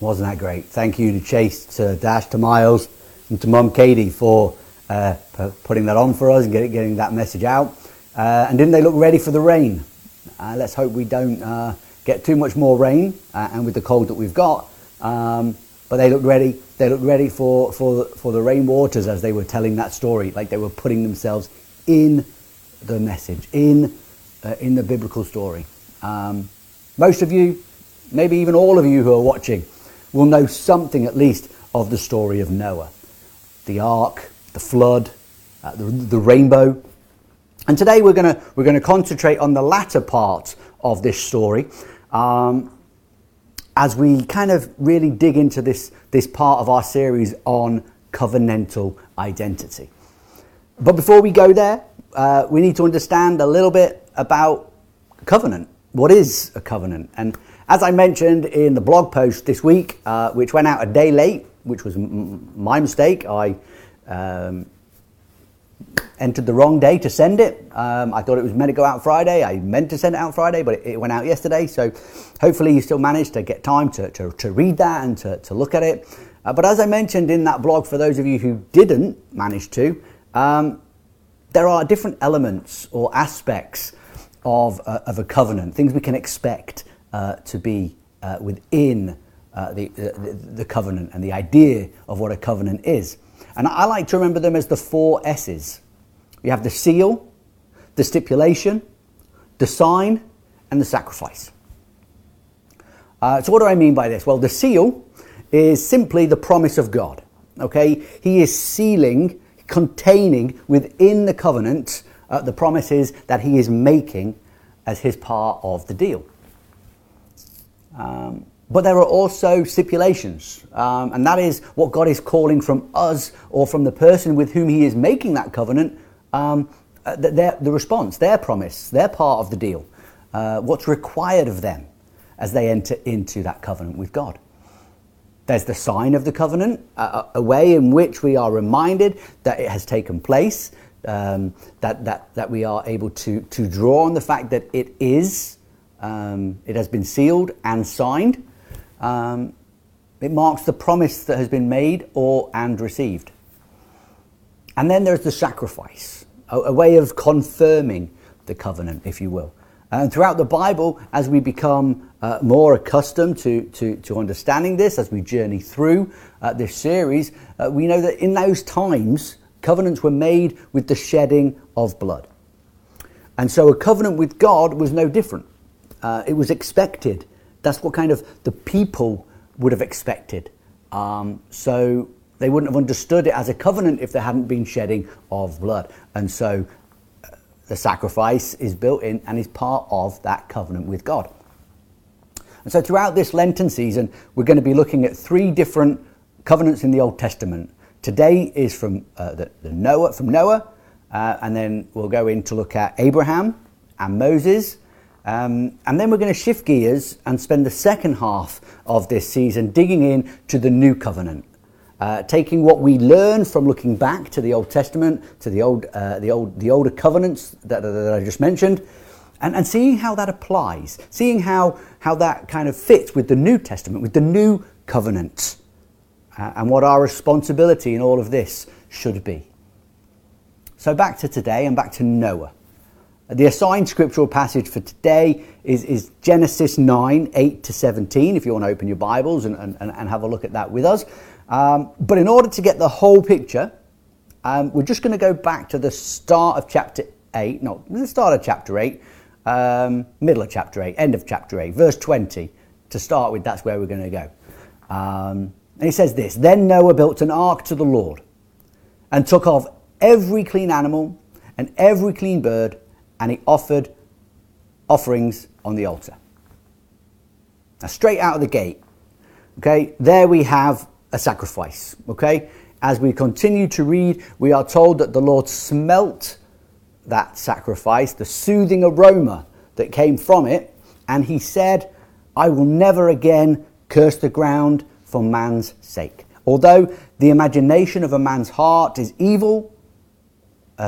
Wasn't that great? Thank you to Chase, to Dash, to Miles, and to Mum Katie for putting that on for us and getting that message out. And didn't they look ready for the rain? Let's hope we don't get too much more rain, and with the cold that we've got. But they looked ready. They looked ready for the rain waters as they were telling that story, like they were putting themselves in the message, in the biblical story. Most of you, maybe even all of you who are watching, will know something at least of the story of Noah, the ark, the flood, the rainbow. And today we're going to concentrate on the latter part of this story, as we kind of really dig into this part of our series on covenantal identity. But before we go there, we need to understand a little bit about covenant. What is a covenant? And as I mentioned in the blog post this week, which went out a day late, which was my mistake. I entered the wrong day to send it. I thought it was meant to go out Friday. I meant to send it out Friday, but it went out yesterday. So hopefully you still managed to get time to read that and to look at it. But as I mentioned in that blog, for those of you who didn't manage to, there are different elements or aspects of a covenant, things we can expect to be within the covenant and the idea of what a covenant is. And I like to remember them as the 4 S's. You have the seal, the stipulation, the sign, and the sacrifice. So what do I mean by this? Well, the seal is simply the promise of God. Okay, He is sealing, containing within the covenant the promises that He is making as His part of the deal. But there are also stipulations, and that is what God is calling from us or from the person with whom He is making that covenant, the response, their promise, their part of the deal, what's required of them as they enter into that covenant with God. There's the sign of the covenant, a way in which we are reminded that it has taken place, that we are able to draw on the fact that it is, it has been sealed and signed. It marks the promise that has been made and received. And then there's the sacrifice, a way of confirming the covenant, if you will. And throughout the Bible, as we become more accustomed to understanding this, as we journey through this series, we know that in those times, covenants were made with the shedding of blood. And so a covenant with God was no different. It was expected. That's what kind of the people would have expected. So they wouldn't have understood it as a covenant if there hadn't been shedding of blood. And so the sacrifice is built in and is part of that covenant with God. And so throughout this Lenten season, we're going to be looking at 3 different covenants in the Old Testament. Today is from Noah, and then we'll go in to look at Abraham and Moses. And then we're going to shift gears and spend the second half of this season digging in to the New Covenant, taking what we learn from looking back to the Old Testament, to the older covenants that I just mentioned, and seeing how that applies, seeing how that kind of fits with the New Testament, with the New Covenant, and what our responsibility in all of this should be. So back to today and back to Noah. The assigned scriptural passage for today is Genesis 9, 8 to 17, if you want to open your Bibles and have a look at that with us. But in order to get the whole picture, we're just going to go back to the start of chapter 8, not the start of chapter 8, middle of chapter 8, end of chapter 8, verse 20. To start with, that's where we're going to go. And it says this: Then Noah built an ark to the Lord and took of every clean animal and every clean bird, and he offered offerings on the altar. Now, straight out of the gate, okay, there we have a sacrifice, okay? As we continue to read, we are told that the Lord smelt that sacrifice, the soothing aroma that came from it, and He said, I will never again curse the ground for man's sake. Although the imagination of a man's heart is evil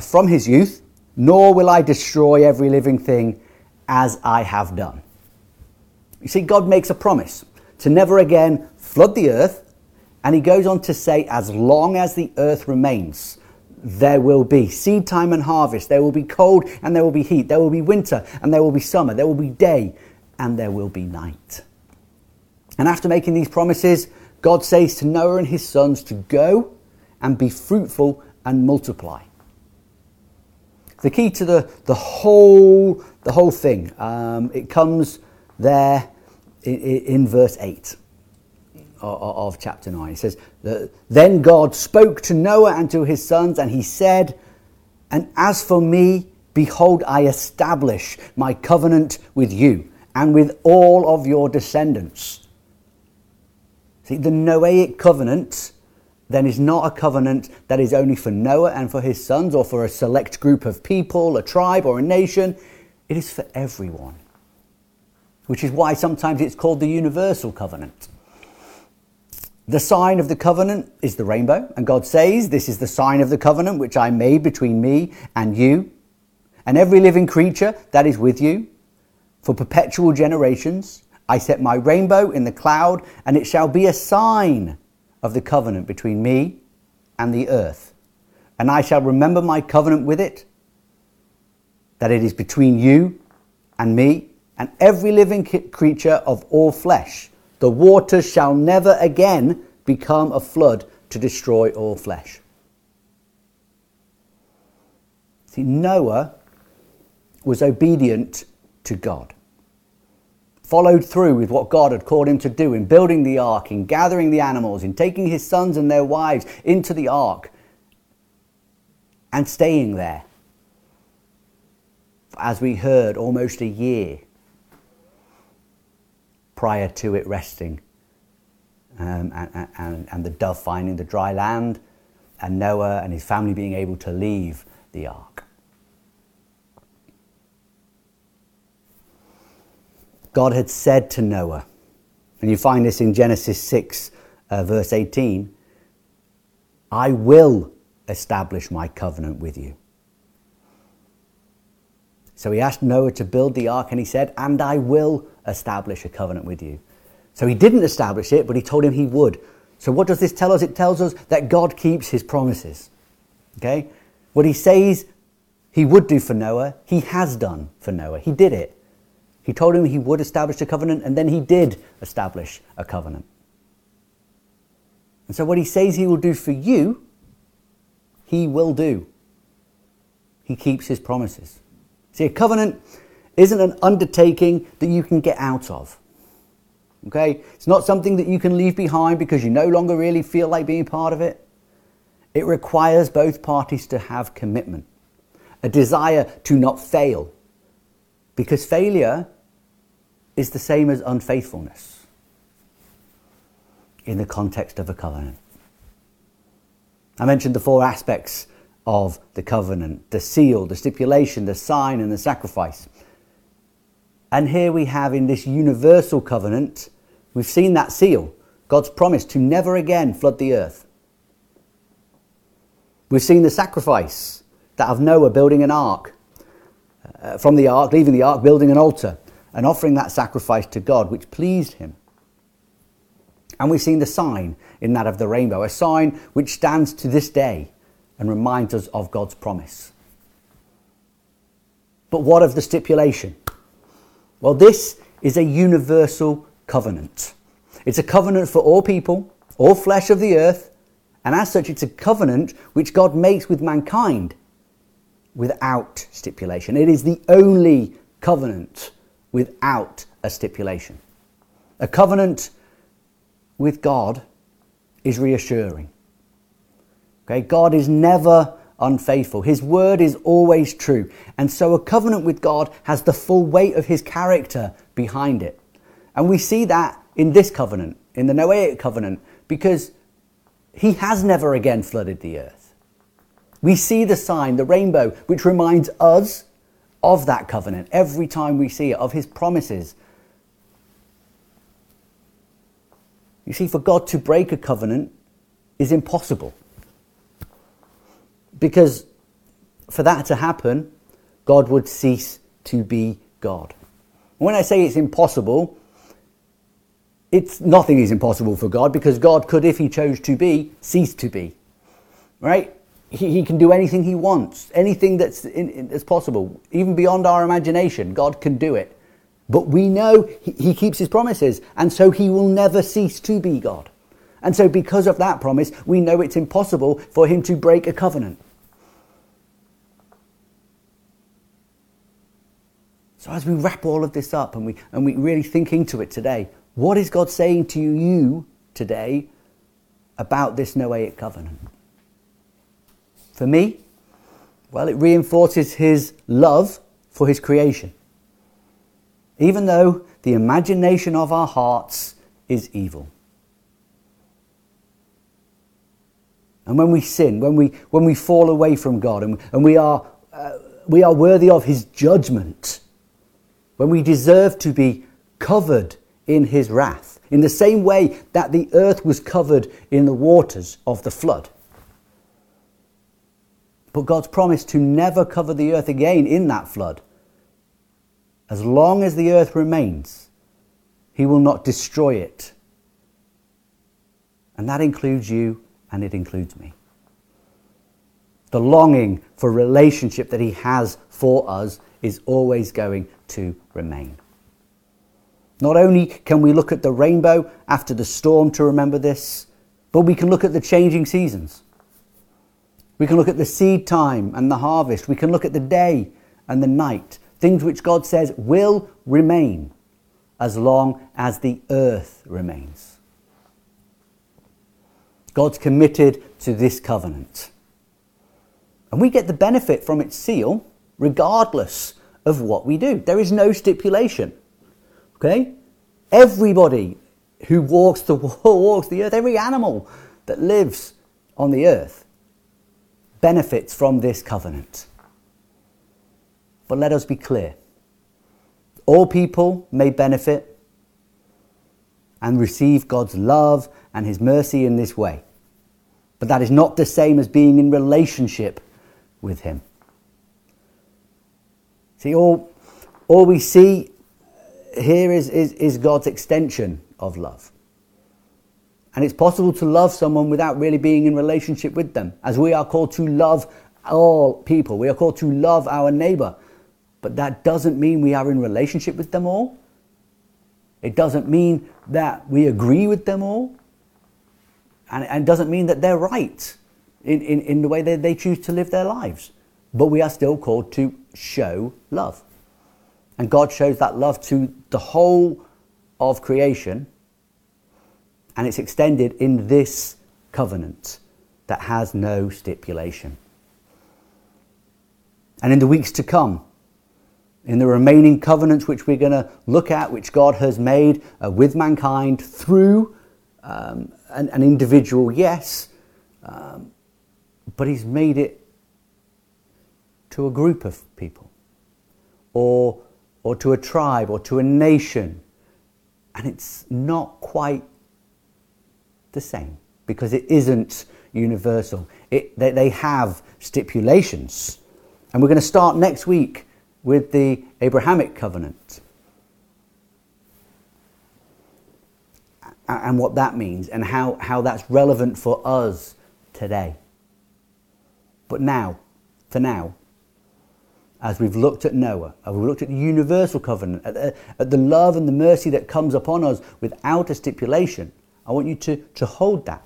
from his youth, nor will I destroy every living thing as I have done. You see, God makes a promise to never again flood the earth, and he goes on to say, as long as the earth remains, there will be seed time and harvest, there will be cold and there will be heat, there will be winter and there will be summer, there will be day and there will be night. And after making these promises, God says to Noah and his sons to go and be fruitful and multiply. The key to the whole thing, it comes there in verse 8 of chapter 9. It says, then God spoke to Noah and to his sons, and he said, and as for me, behold, I establish my covenant with you and with all of your descendants. See, the Noahic covenant then is not a covenant that is only for Noah and for his sons or for a select group of people, a tribe or a nation. It is for everyone, which is why sometimes it's called the universal covenant. The sign of the covenant is the rainbow, and God says, this is the sign of the covenant which I made between me and you and every living creature that is with you for perpetual generations. I set my rainbow in the cloud, and it shall be a sign of the covenant between me and the earth. And I shall remember my covenant with it, that it is between you and me and every living creature of all flesh. The waters shall never again become a flood to destroy all flesh. See, Noah was obedient to God. Followed through with what God had called him to do in building the ark, in gathering the animals, in taking his sons and their wives into the ark and staying there. As we heard, almost a year prior to it resting, and the dove finding the dry land, and Noah and his family being able to leave the ark. God had said to Noah, and you find this in Genesis 6, verse 18, I will establish my covenant with you. So he asked Noah to build the ark, and he said, and I will establish a covenant with you. So he didn't establish it, but he told him he would. So what does this tell us? It tells us that God keeps his promises. Okay? What he says he would do for Noah, he has done for Noah. He did it. He told him he would establish a covenant, and then he did establish a covenant. And so what he says he will do for you, he will do. He keeps his promises. See, a covenant isn't an undertaking that you can get out of. Okay? It's not something that you can leave behind because you no longer really feel like being part of it. It requires both parties to have commitment, a desire to not fail, because failure is the same as unfaithfulness in the context of a covenant. I mentioned the four aspects of the covenant: the seal, the stipulation, the sign, and the sacrifice. And here we have in this universal covenant, we've seen that seal, God's promise to never again flood the earth. We've seen the sacrifice, that of Noah building an ark, from the ark, leaving the ark, building an altar, and offering that sacrifice to God, which pleased him. And we've seen the sign in that of the rainbow, a sign which stands to this day and reminds us of God's promise. But what of the stipulation? Well, this is a universal covenant. It's a covenant for all people, all flesh of the earth, and as such, it's a covenant which God makes with mankind without stipulation. It is the only covenant without a stipulation. A covenant with God is reassuring. Okay? God is never unfaithful. His word is always true. And so a covenant with God has the full weight of his character behind it. And we see that in this covenant, in the Noahic covenant, because he has never again flooded the earth. We see the sign, the rainbow, which reminds us of that covenant every time we see it, of his promises. You see, for God to break a covenant is impossible. Because for that to happen, God would cease to be God. When I say it's impossible, it's nothing is impossible for God, because God could, if he chose to be, cease to be, right? He can do anything he wants, anything that's possible, even beyond our imagination. God can do it. But we know he keeps his promises, and so he will never cease to be God. And so because of that promise, we know it's impossible for him to break a covenant. So as we wrap all of this up and we really think into it today, what is God saying to you today about this Noahic covenant? For me, well, it reinforces his love for his creation, even though the imagination of our hearts is evil. And when we sin, when we fall away from God, and we are worthy of his judgment, when we deserve to be covered in his wrath, in the same way that the earth was covered in the waters of the flood. But God's promise to never cover the earth again in that flood, as long as the earth remains, he will not destroy it. And that includes you, and it includes me. The longing for relationship that he has for us is always going to remain. Not only can we look at the rainbow after the storm to remember this, but we can look at the changing seasons. We can look at the seed time and the harvest. We can look at the day and the night, things which God says will remain as long as the earth remains. God's committed to this covenant. And we get the benefit from its seal regardless of what we do. There is no stipulation. Okay? Everybody who walks the earth, every animal that lives on the earth, benefits from this covenant. But let us be clear. All people may benefit and receive God's love and his mercy in this way. But that is not the same as being in relationship with him. See, all we see here is God's extension of love. And it's possible to love someone without really being in relationship with them, as we are called to love all people. We are called to love our neighbour. But that doesn't mean we are in relationship with them all. It doesn't mean that we agree with them all. And it doesn't mean that they're right in the way that they choose to live their lives. But we are still called to show love. And God shows that love to the whole of creation. And it's extended in this covenant that has no stipulation. And in the weeks to come, in the remaining covenants which we're going to look at, which God has made with mankind through an individual, yes, but he's made it to a group of people, or to a tribe, or to a nation. And it's not quite the same, because it isn't universal. They have stipulations. And we're going to start next week with the Abrahamic covenant and what that means and how that's relevant for us today. But now, for now, as we've looked at Noah, as we've looked at the universal covenant, at the love and the mercy that comes upon us without a stipulation, I want you to hold that.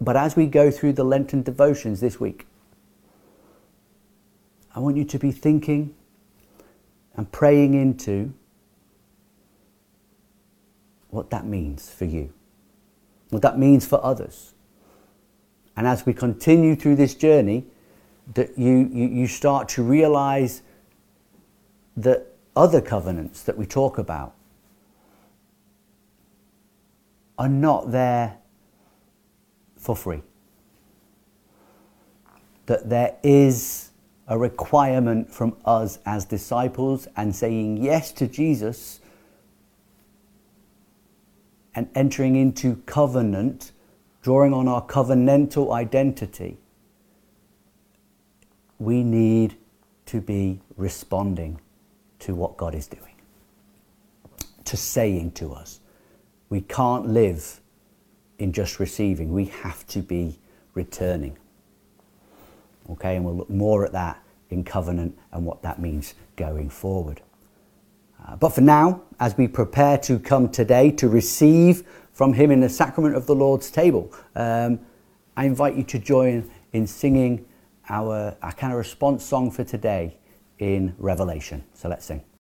But as we go through the Lenten devotions this week, I want you to be thinking and praying into what that means for you, what that means for others. And as we continue through this journey, that you start to realize that other covenants that we talk about are not there for free. That there is a requirement from us as disciples and saying yes to Jesus and entering into covenant, drawing on our covenantal identity, we need to be responding to what God is doing. to saying to us. We can't live in just receiving. We have to be returning. Okay, and we'll look more at that in covenant and what that means going forward. But for now, as we prepare to come today to receive from him in the sacrament of the Lord's table, I invite you to join in singing our kind of response song for today in Revelation. So let's sing.